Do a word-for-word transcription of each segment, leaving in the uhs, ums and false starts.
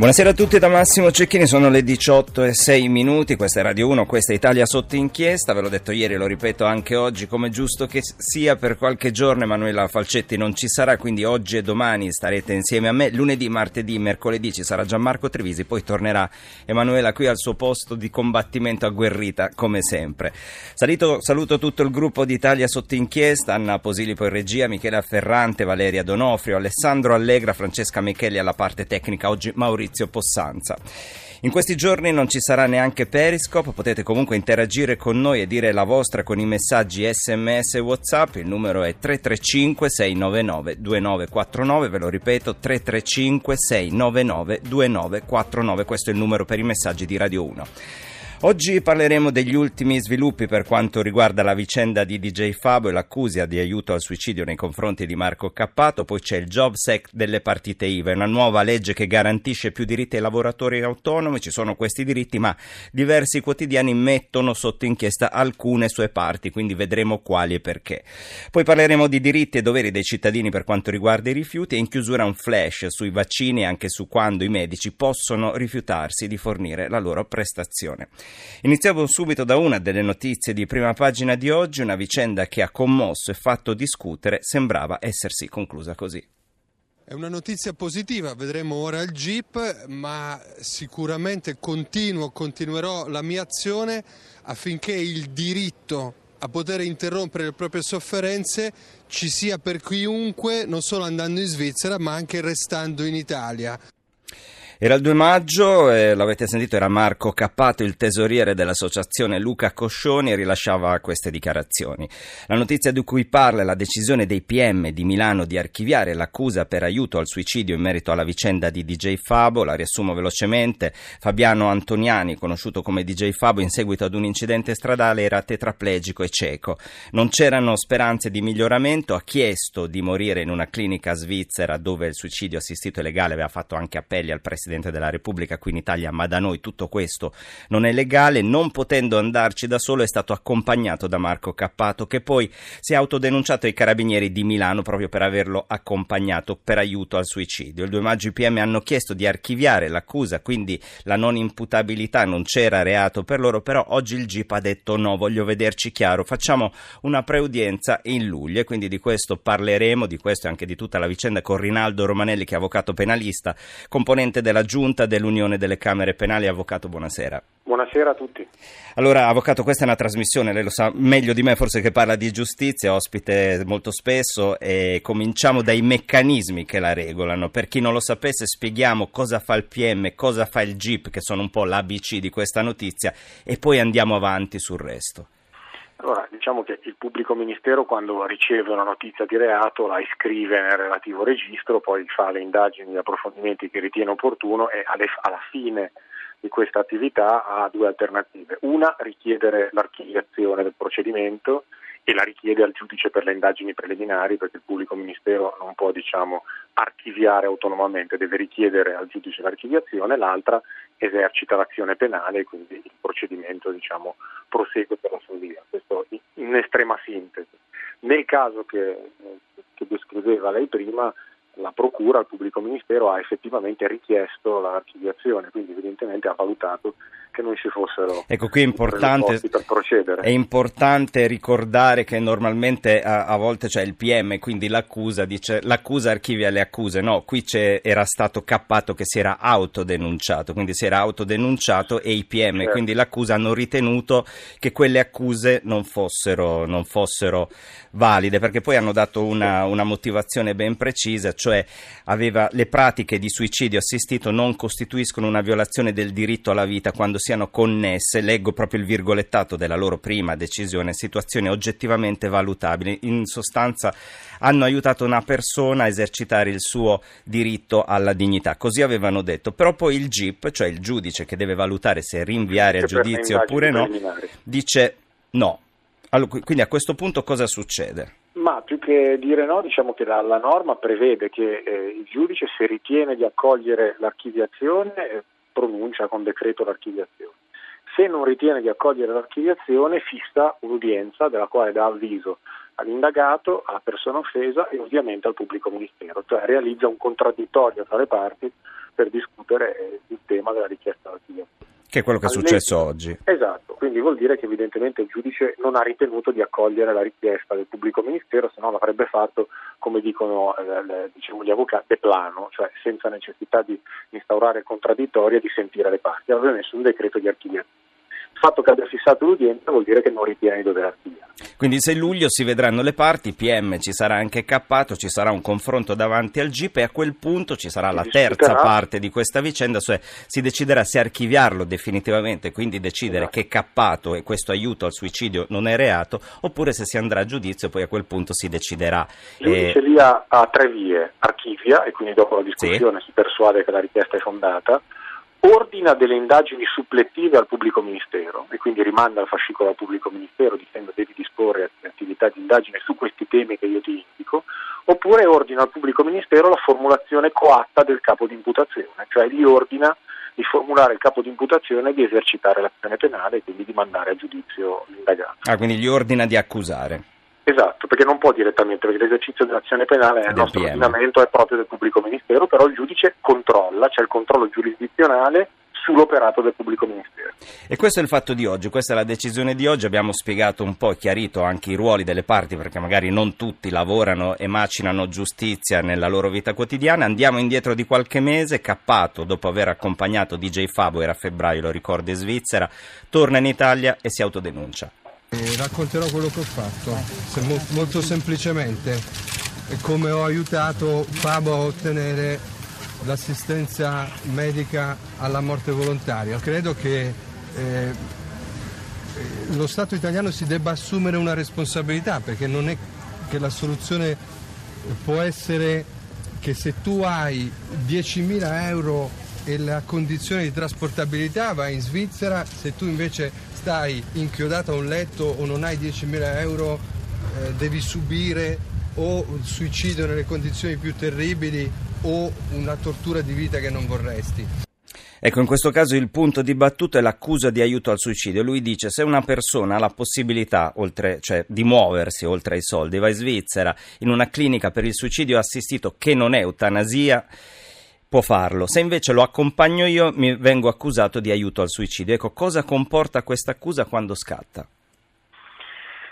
Buonasera a tutti da Massimo Cecchini, sono le diciotto e sei minuti, questa è Radio uno, questa è Italia sotto inchiesta, ve l'ho detto ieri e lo ripeto anche oggi, come giusto che sia per qualche giorno Emanuela Falcetti non ci sarà, quindi oggi e domani starete insieme a me, lunedì, martedì, mercoledì ci sarà Gianmarco Trevisi, poi tornerà Emanuela qui al suo posto di combattimento agguerrita come sempre. Saluto, saluto tutto il gruppo di Italia sotto inchiesta, Anna Posili poi regia, Michela Ferrante, Valeria D'Onofrio, Alessandro Allegra, Francesca Michelli alla parte tecnica, oggi Maurizio Possanza. In questi giorni non ci sarà neanche Periscope, potete comunque interagire con noi e dire la vostra con i messaggi sms e whatsapp, il numero è tre tre cinque sei nove nove due nove quattro nove, ve lo ripeto tre tre cinque sei nove nove due nove quattro nove, questo è il numero per i messaggi di Radio uno. Oggi parleremo degli ultimi sviluppi per quanto riguarda la vicenda di D J Fabo e l'accusa di aiuto al suicidio nei confronti di Marco Cappato, poi c'è il Jobs Act delle partite I V A, una nuova legge che garantisce più diritti ai lavoratori autonomi, ci sono questi diritti ma diversi quotidiani mettono sotto inchiesta alcune sue parti, quindi vedremo quali e perché. Poi parleremo di diritti e doveri dei cittadini per quanto riguarda i rifiuti e in chiusura un flash sui vaccini e anche su quando i medici possono rifiutarsi di fornire la loro prestazione. Iniziamo subito da una delle notizie di prima pagina di oggi, una vicenda che ha commosso e fatto discutere, sembrava essersi conclusa così. È una notizia positiva, vedremo ora il G I P, ma sicuramente continuo, continuerò la mia azione affinché il diritto a poter interrompere le proprie sofferenze ci sia per chiunque, non solo andando in Svizzera, ma anche restando in Italia. Era il due maggio, eh, l'avete sentito, era Marco Cappato, il tesoriere dell'associazione Luca Coscioni, e rilasciava queste dichiarazioni. La notizia di cui parla è la decisione dei P M di Milano di archiviare l'accusa per aiuto al suicidio in merito alla vicenda di D J Fabo, la riassumo velocemente. Fabiano Antoniani, conosciuto come D J Fabo, in seguito ad un incidente stradale era tetraplegico e cieco. Non c'erano speranze di miglioramento, ha chiesto di morire in una clinica svizzera dove il suicidio assistito è legale, aveva fatto anche appelli al Presidente della Repubblica qui in Italia, ma da noi tutto questo non è legale. Non potendo andarci da solo è stato accompagnato da Marco Cappato, che poi si è autodenunciato ai carabinieri di Milano proprio per averlo accompagnato per aiuto al suicidio. Il due maggio i P M hanno chiesto di archiviare l'accusa, quindi la non imputabilità, non c'era reato per loro, però oggi il G I P ha detto no, voglio vederci chiaro, facciamo una preudienza in luglio e quindi di questo parleremo, di questo e anche di tutta la vicenda con Rinaldo Romanelli, che è avvocato penalista, componente della Giunta dell'Unione delle Camere Penali. Avvocato, buonasera. Buonasera a tutti. Allora, avvocato, questa è una trasmissione, lei lo sa meglio di me forse, che parla di giustizia, ospite molto spesso, e cominciamo dai meccanismi che la regolano. Per chi non lo sapesse, spieghiamo cosa fa il P M, cosa fa il G I P, che sono un po' l'A B C di questa notizia, e poi andiamo avanti sul resto. Allora, diciamo che il pubblico ministero, quando riceve una notizia di reato, la iscrive nel relativo registro, poi fa le indagini e gli approfondimenti che ritiene opportuno e alla fine di questa attività ha due alternative. Una, richiedere l'archiviazione del procedimento, e la richiede al giudice per le indagini preliminari, perché il pubblico ministero non può, diciamo, archiviare autonomamente, deve richiedere al giudice l'archiviazione. L'altra, esercita l'azione penale, quindi il procedimento, diciamo, prosegue per la sua via. Questo in estrema sintesi. Nel caso che, che descriveva lei prima, la procura al pubblico ministero ha effettivamente richiesto l'archiviazione, quindi evidentemente ha valutato che non ci fossero, ecco, qui è importante, per procedere. È importante ricordare che normalmente a, a volte c'è il P M, quindi l'accusa dice l'accusa archivia le accuse, no, qui c'è, era stato Cappato che si era autodenunciato, quindi si era autodenunciato e i P M, certo, quindi l'accusa hanno ritenuto che quelle accuse non fossero, non fossero valide, perché poi hanno dato una, una motivazione ben precisa, cioè aveva le pratiche di suicidio assistito non costituiscono una violazione del diritto alla vita quando siano connesse, leggo proprio il virgolettato della loro prima decisione, situazioni oggettivamente valutabili, in sostanza hanno aiutato una persona a esercitare il suo diritto alla dignità, così avevano detto, però poi il G I P, cioè il giudice che deve valutare se rinviare a giudizio oppure no, dice no. Allora, quindi a questo punto cosa succede? Ma più che dire no, diciamo che la, la norma prevede che eh, il giudice, se ritiene di accogliere l'archiviazione, eh, pronuncia con decreto l'archiviazione. Se non ritiene di accogliere l'archiviazione, fissa un'udienza della quale dà avviso all'indagato, alla persona offesa e ovviamente al pubblico ministero, cioè realizza un contraddittorio tra le parti per discutere il tema della richiesta d'archivio. Che è quello che è successo oggi. Esatto, quindi vuol dire che evidentemente il giudice non ha ritenuto di accogliere la richiesta del pubblico ministero, se no l'avrebbe fatto, come dicono eh, diciamo gli avvocati, de plano, cioè senza necessità di instaurare contraddittoria, di sentire le parti. Avrebbe messo un decreto di archiviazione. Il fatto che abbia fissato l'udienza vuol dire che non ritiene di dover archiviare. Quindi il sei luglio si vedranno le parti, P M, ci sarà anche Cappato, ci sarà un confronto davanti al G I P e a quel punto ci sarà si la discuterà. terza parte di questa vicenda, cioè si deciderà se archiviarlo definitivamente, quindi decidere esatto. che Cappato e questo aiuto al suicidio non è reato, oppure se si andrà a giudizio e poi a quel punto si deciderà. Giudice eh... lì ha, ha tre vie, archivia e quindi dopo la discussione sì. si persuade che la richiesta è fondata, ordina delle indagini suppletive al pubblico ministero e quindi rimanda al fascicolo al pubblico ministero dicendo devi disporre attività di indagine su questi temi che io ti indico, oppure ordina al pubblico ministero la formulazione coatta del capo di imputazione, cioè gli ordina di formulare il capo di imputazione e di esercitare l'azione penale e quindi di mandare a giudizio l'indagato. Ah, quindi gli ordina di accusare. Esatto, perché non può direttamente, perché l'esercizio dell'azione penale nel nostro ordinamento è proprio del pubblico ministero, però il giudice controlla, c'è il controllo giurisdizionale sull'operato del pubblico ministero. E questo è il fatto di oggi, questa è la decisione di oggi, abbiamo spiegato un po', chiarito anche i ruoli delle parti, perché magari non tutti lavorano e macinano giustizia nella loro vita quotidiana. Andiamo indietro di qualche mese, Cappato, dopo aver accompagnato D J Fabo, era a febbraio, lo ricordo, in Svizzera, torna in Italia e si autodenuncia. E racconterò quello che ho fatto, se mo- molto semplicemente, e come ho aiutato Fabo a ottenere l'assistenza medica alla morte volontaria. Credo che eh, lo Stato italiano si debba assumere una responsabilità, perché non è che la soluzione può essere che se tu hai diecimila euro e la condizione di trasportabilità vai in Svizzera, se tu invece stai inchiodato a un letto o non hai diecimila euro eh, devi subire o un suicidio nelle condizioni più terribili o una tortura di vita che non vorresti. Ecco, in questo caso il punto dibattuto è l'accusa di aiuto al suicidio. Lui dice se una persona ha la possibilità oltre, cioè, di muoversi oltre ai soldi, va in Svizzera in una clinica per il suicidio assistito che non è eutanasia, può farlo. Se invece lo accompagno io mi vengo accusato di aiuto al suicidio. Ecco, cosa comporta questa accusa quando scatta?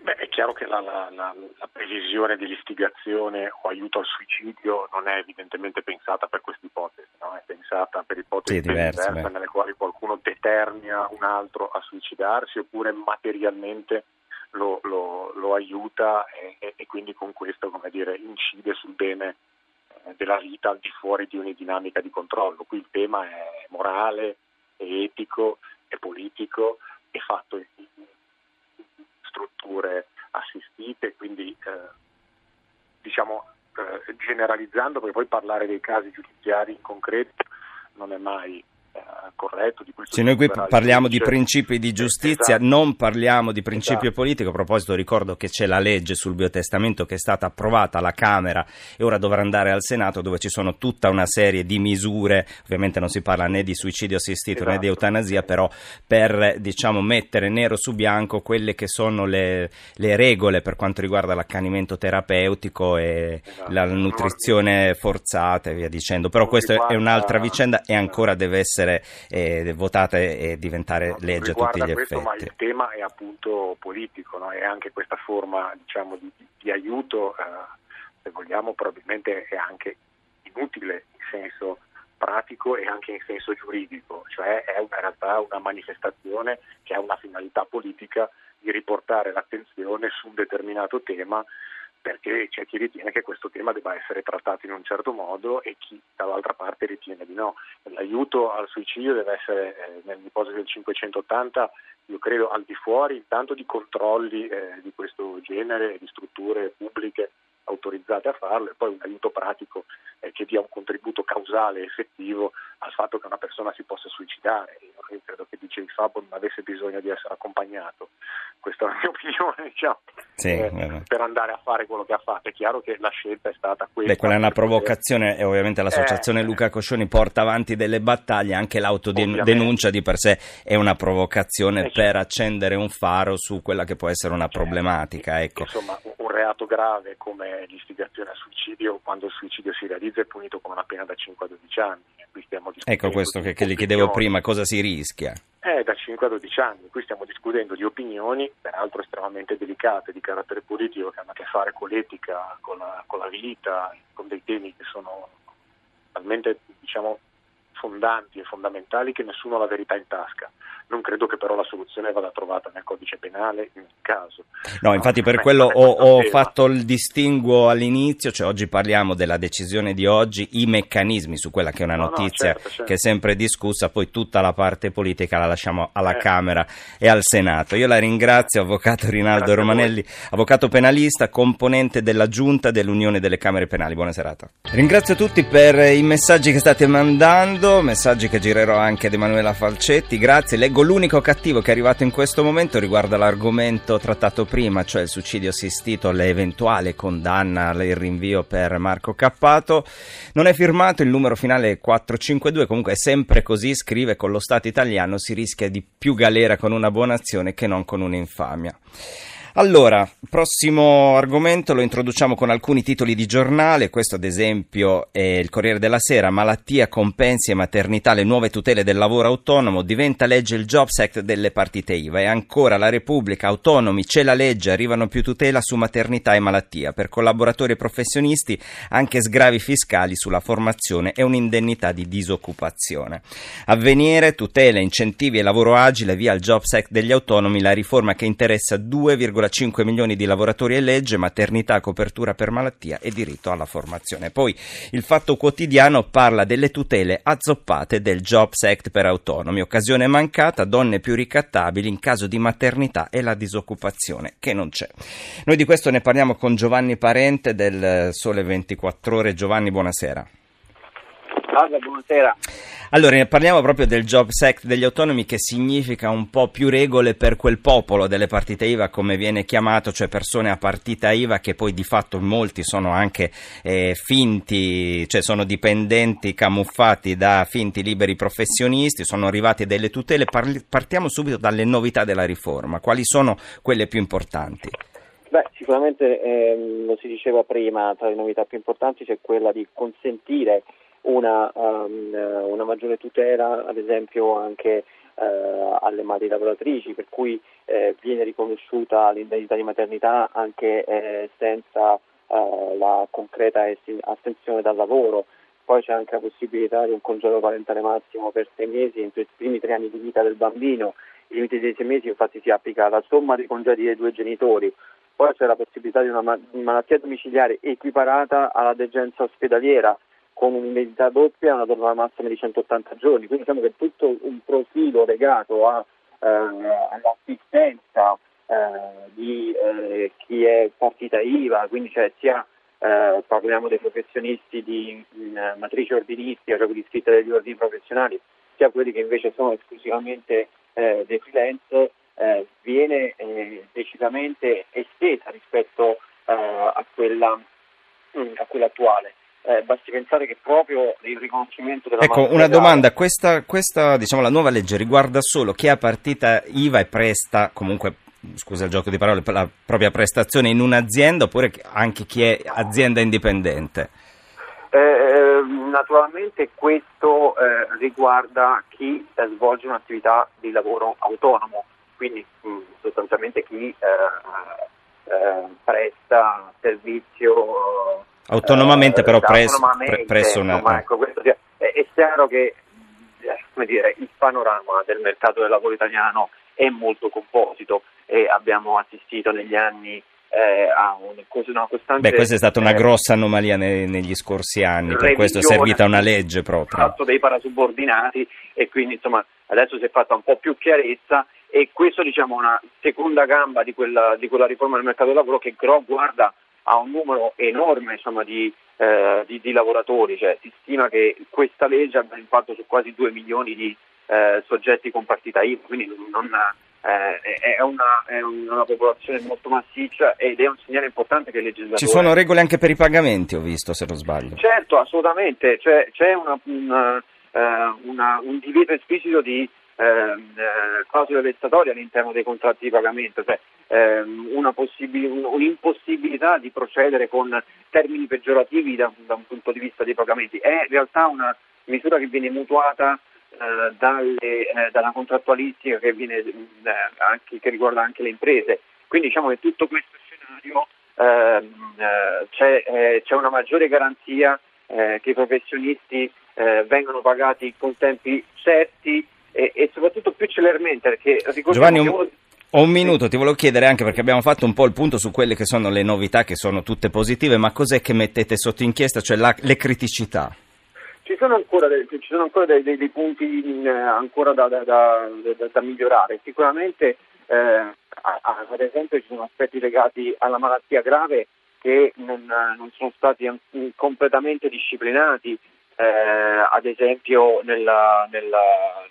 Beh, è chiaro che la, la, la, la previsione dell'istigazione o aiuto al suicidio non è evidentemente pensata per questa ipotesi, no? È pensata per ipotesi sì, diverse, diverse nelle quali qualcuno determina un altro a suicidarsi oppure materialmente lo, lo, lo aiuta e, e, e quindi con questo, come dire, incide sul bene della vita al di fuori di ogni dinamica di controllo. Qui il tema è morale, è etico, è politico, è fatto in strutture assistite, quindi eh, diciamo eh, generalizzando, perché poi parlare dei casi giudiziari in concreto non è mai eh, corretto. Di Se noi qui parliamo di principi di giustizia, esatto. non parliamo di principio esatto. politico. A proposito, ricordo che c'è la legge sul biotestamento che è stata approvata alla Camera e ora dovrà andare al Senato, dove ci sono tutta una serie di misure. Ovviamente non si parla né di suicidio assistito esatto. né di eutanasia, però per, diciamo, mettere nero su bianco quelle che sono le, le regole per quanto riguarda l'accanimento terapeutico e esatto. la nutrizione forzata e via dicendo. Però questa è un'altra vicenda e ancora deve essere Eh, votate e diventare no, legge a tutti gli questo, effetti. Ma il tema è appunto politico, no? E anche questa forma, diciamo, di, di aiuto, eh, se vogliamo, probabilmente è anche inutile in senso pratico e anche in senso giuridico, cioè è in realtà una manifestazione che ha una finalità politica di riportare l'attenzione su un determinato tema, perché c'è chi ritiene che questo tema debba essere trattato in un certo modo e chi dall'altra parte ritiene di no. L'aiuto al suicidio deve essere, eh, nell'ipotesi del cinquecentottanta, io credo, al di fuori intanto di controlli eh, di questo genere, di strutture pubbliche autorizzate a farlo, e poi un aiuto pratico eh, che dia un contributo causale effettivo al fatto che una persona si possa suicidare. Io credo che D J Fabo non avesse bisogno di essere accompagnato, questa è la mia opinione, diciamo. sì, eh, per andare a fare quello che ha fatto. È chiaro che la scelta è stata questa. Beh, quella è una provocazione, e ovviamente l'associazione eh, Luca Coscioni porta avanti delle battaglie, anche l'autodenuncia di per sé è una provocazione eh, per accendere un faro su quella che può essere una problematica, ecco. Insomma, un reato grave come l'istigazione al suicidio, quando il suicidio si realizza, è punito con una pena da cinque a dodici anni. Qui stiamo discutendo, ecco, questo che, che gli chiedevo prima, cosa si rischia? Eh, da cinque a dodici anni, qui stiamo discutendo di opinioni, peraltro estremamente delicate, di carattere politico, che hanno a che fare con l'etica, con la, con la vita, con dei temi che sono talmente, diciamo, fondanti e fondamentali che nessuno ha la verità in tasca. Non credo che però la soluzione vada trovata nel codice penale, in caso. No, infatti per quello ho, ho fatto il distinguo all'inizio, cioè oggi parliamo della decisione di oggi, i meccanismi su quella che è una no, notizia no, certo, certo. che è sempre discussa, poi tutta la parte politica la lasciamo alla eh. Camera e al Senato. Io la ringrazio, avvocato Rinaldo Grazie Romanelli, avvocato penalista, componente della Giunta dell'Unione delle Camere Penali. Buona serata. Ringrazio tutti per i messaggi che state mandando, messaggi che girerò anche ad Emanuela Falcetti. Grazie, leggo l'unico cattivo che è arrivato in questo momento, riguarda l'argomento trattato prima, cioè il suicidio assistito, l'eventuale condanna, il rinvio per Marco Cappato. Non è firmato, il numero finale è quattro cinque due, comunque è sempre così, scrive: con lo Stato italiano si rischia di più galera con una buona azione che non con un'infamia. Allora, prossimo argomento lo introduciamo con alcuni titoli di giornale. Questo ad esempio è il Corriere della Sera: malattia, compensi e maternità, le nuove tutele del lavoro autonomo, diventa legge il Jobs Act delle partite I V A. E ancora la Repubblica: autonomi, c'è la legge, arrivano più tutela su maternità e malattia, per collaboratori e professionisti anche sgravi fiscali sulla formazione e un'indennità di disoccupazione. Avvenire: tutele, incentivi e lavoro agile, via il Jobs Act degli autonomi, la riforma che interessa due virgola cinque milioni di lavoratori e legge, maternità, copertura per malattia e diritto alla formazione. Poi il Fatto Quotidiano parla delle tutele azzoppate del Jobs Act per autonomi, occasione mancata, donne più ricattabili in caso di maternità e la disoccupazione che non c'è. Noi di questo ne parliamo con Giovanni Parente del Sole ventiquattro Ore. Giovanni, buonasera. Buonasera. Allora, parliamo proprio del Jobs Act degli autonomi, che significa un po' più regole per quel popolo delle partite I V A, come viene chiamato, cioè persone a partita I V A che poi di fatto molti sono anche eh, finti, cioè sono dipendenti camuffati da finti liberi professionisti. Sono arrivate delle tutele. Parli- partiamo subito dalle novità della riforma. Quali sono quelle più importanti? Beh, sicuramente, ehm, lo si diceva prima, tra le novità più importanti c'è quella di consentire Una, um, una maggiore tutela, ad esempio, anche uh, alle madri lavoratrici, per cui eh, viene riconosciuta l'indennità di maternità anche eh, senza uh, la concreta astensione dal lavoro. Poi c'è anche la possibilità di un congedo parentale massimo per sei mesi entro i primi tre anni di vita del bambino. Il limite dei sei mesi infatti si applica alla somma dei congedi dei due genitori. Poi c'è la possibilità di una malattia domiciliare equiparata alla degenza ospedaliera, con un'indennità doppia e una durata massima di centottanta giorni, quindi diciamo che tutto un profilo legato a, eh, all'assistenza eh, di eh, chi è partita I V A, quindi cioè sia eh, parliamo dei professionisti di in, matrice ordinistica, cioè quelli iscritti agli ordini professionali, sia quelli che invece sono esclusivamente eh, dei freelance, eh, viene eh, decisamente estesa rispetto eh, a quella mh, a quella attuale. Eh, basti pensare che proprio il riconoscimento della Ecco, una legale... domanda, questa, questa diciamo la nuova legge riguarda solo chi ha partita I V A e presta comunque, scusa il gioco di parole, la propria prestazione in un'azienda, oppure anche chi è azienda indipendente? Eh, naturalmente questo eh, riguarda chi eh, svolge un'attività di lavoro autonomo, quindi mh, sostanzialmente chi eh, eh, presta servizio... autonomamente eh, però presso, pre- presso una... no, ecco, questo, cioè, è, è chiaro che come dire, il panorama del mercato del lavoro italiano è molto composito e abbiamo assistito negli anni eh, a un, una costante... Beh, questa è stata una grossa anomalia ne, negli scorsi anni, per questo è servita una legge proprio. Fatto dei parasubordinati, e quindi insomma adesso si è fatta un po' più chiarezza, e questo diciamo una seconda gamba di quella, di quella riforma del mercato del lavoro che però guarda ha un numero enorme insomma, di, eh, di, di lavoratori, cioè si stima che questa legge abbia impatto su quasi due milioni di eh, soggetti con partita I V A, quindi non, eh, è, una, è una popolazione molto massiccia ed è un segnale importante che il legislatore... Ci sono regole anche per i pagamenti, ho visto, se non sbaglio. Certo, assolutamente, c'è, c'è una, una, una, un divieto esplicito di eh, clausole vessatorie all'interno dei contratti di pagamento, cioè Una possib- un'impossibilità di procedere con termini peggiorativi da, da un punto di vista dei pagamenti. È in realtà una misura che viene mutuata eh, dalle, eh, dalla contrattualistica che, viene, eh, anche, che riguarda anche le imprese. Quindi diciamo che tutto questo scenario eh, c'è, eh, c'è una maggiore garanzia eh, che i professionisti eh, vengano pagati con tempi certi e, e soprattutto più celermente, perché ricordiamo Giovanni... che Un minuto, ti volevo chiedere anche perché abbiamo fatto un po' il punto su quelle che sono le novità, che sono tutte positive, ma cos'è che mettete sotto inchiesta, cioè la, le criticità? Ci sono ancora dei, ci sono ancora dei, dei, dei punti in, ancora da, da, da, da, da migliorare. Sicuramente, eh, ad esempio, ci sono aspetti legati alla malattia grave che non, non sono stati completamente disciplinati, eh, ad esempio nella, nella,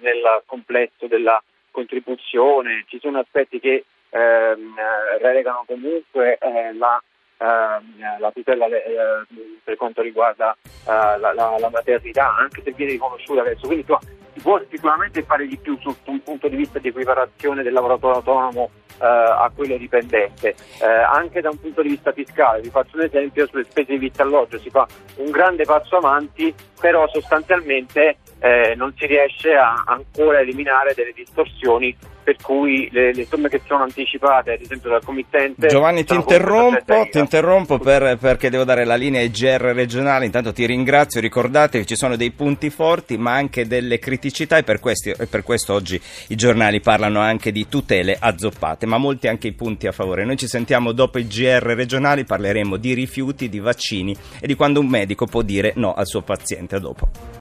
nel complesso della contribuzione. Ci sono aspetti che ehm, relegano comunque eh, la, ehm, la tutela eh, per quanto riguarda eh, la, la, la maternità, anche se viene riconosciuta adesso. Quindi tu, si può sicuramente fare di più sotto un punto di vista di equiparazione del lavoratore autonomo eh, a quello dipendente, eh, anche da un punto di vista fiscale. Vi faccio un esempio: sulle spese di vitto alloggio si fa un grande passo avanti, però sostanzialmente Eh, non si riesce a ancora eliminare delle distorsioni, per cui le, le somme che sono anticipate ad esempio dal committente... Giovanni ti interrompo, ti interrompo per, perché devo dare la linea ai G R regionali. Intanto ti ringrazio, ricordate che ci sono dei punti forti ma anche delle criticità e per, questi, e per questo oggi i giornali parlano anche di tutele azzoppate, ma molti anche i punti a favore. Noi ci sentiamo dopo i G R regionali, parleremo di rifiuti, di vaccini e di quando un medico può dire no al suo paziente. A dopo.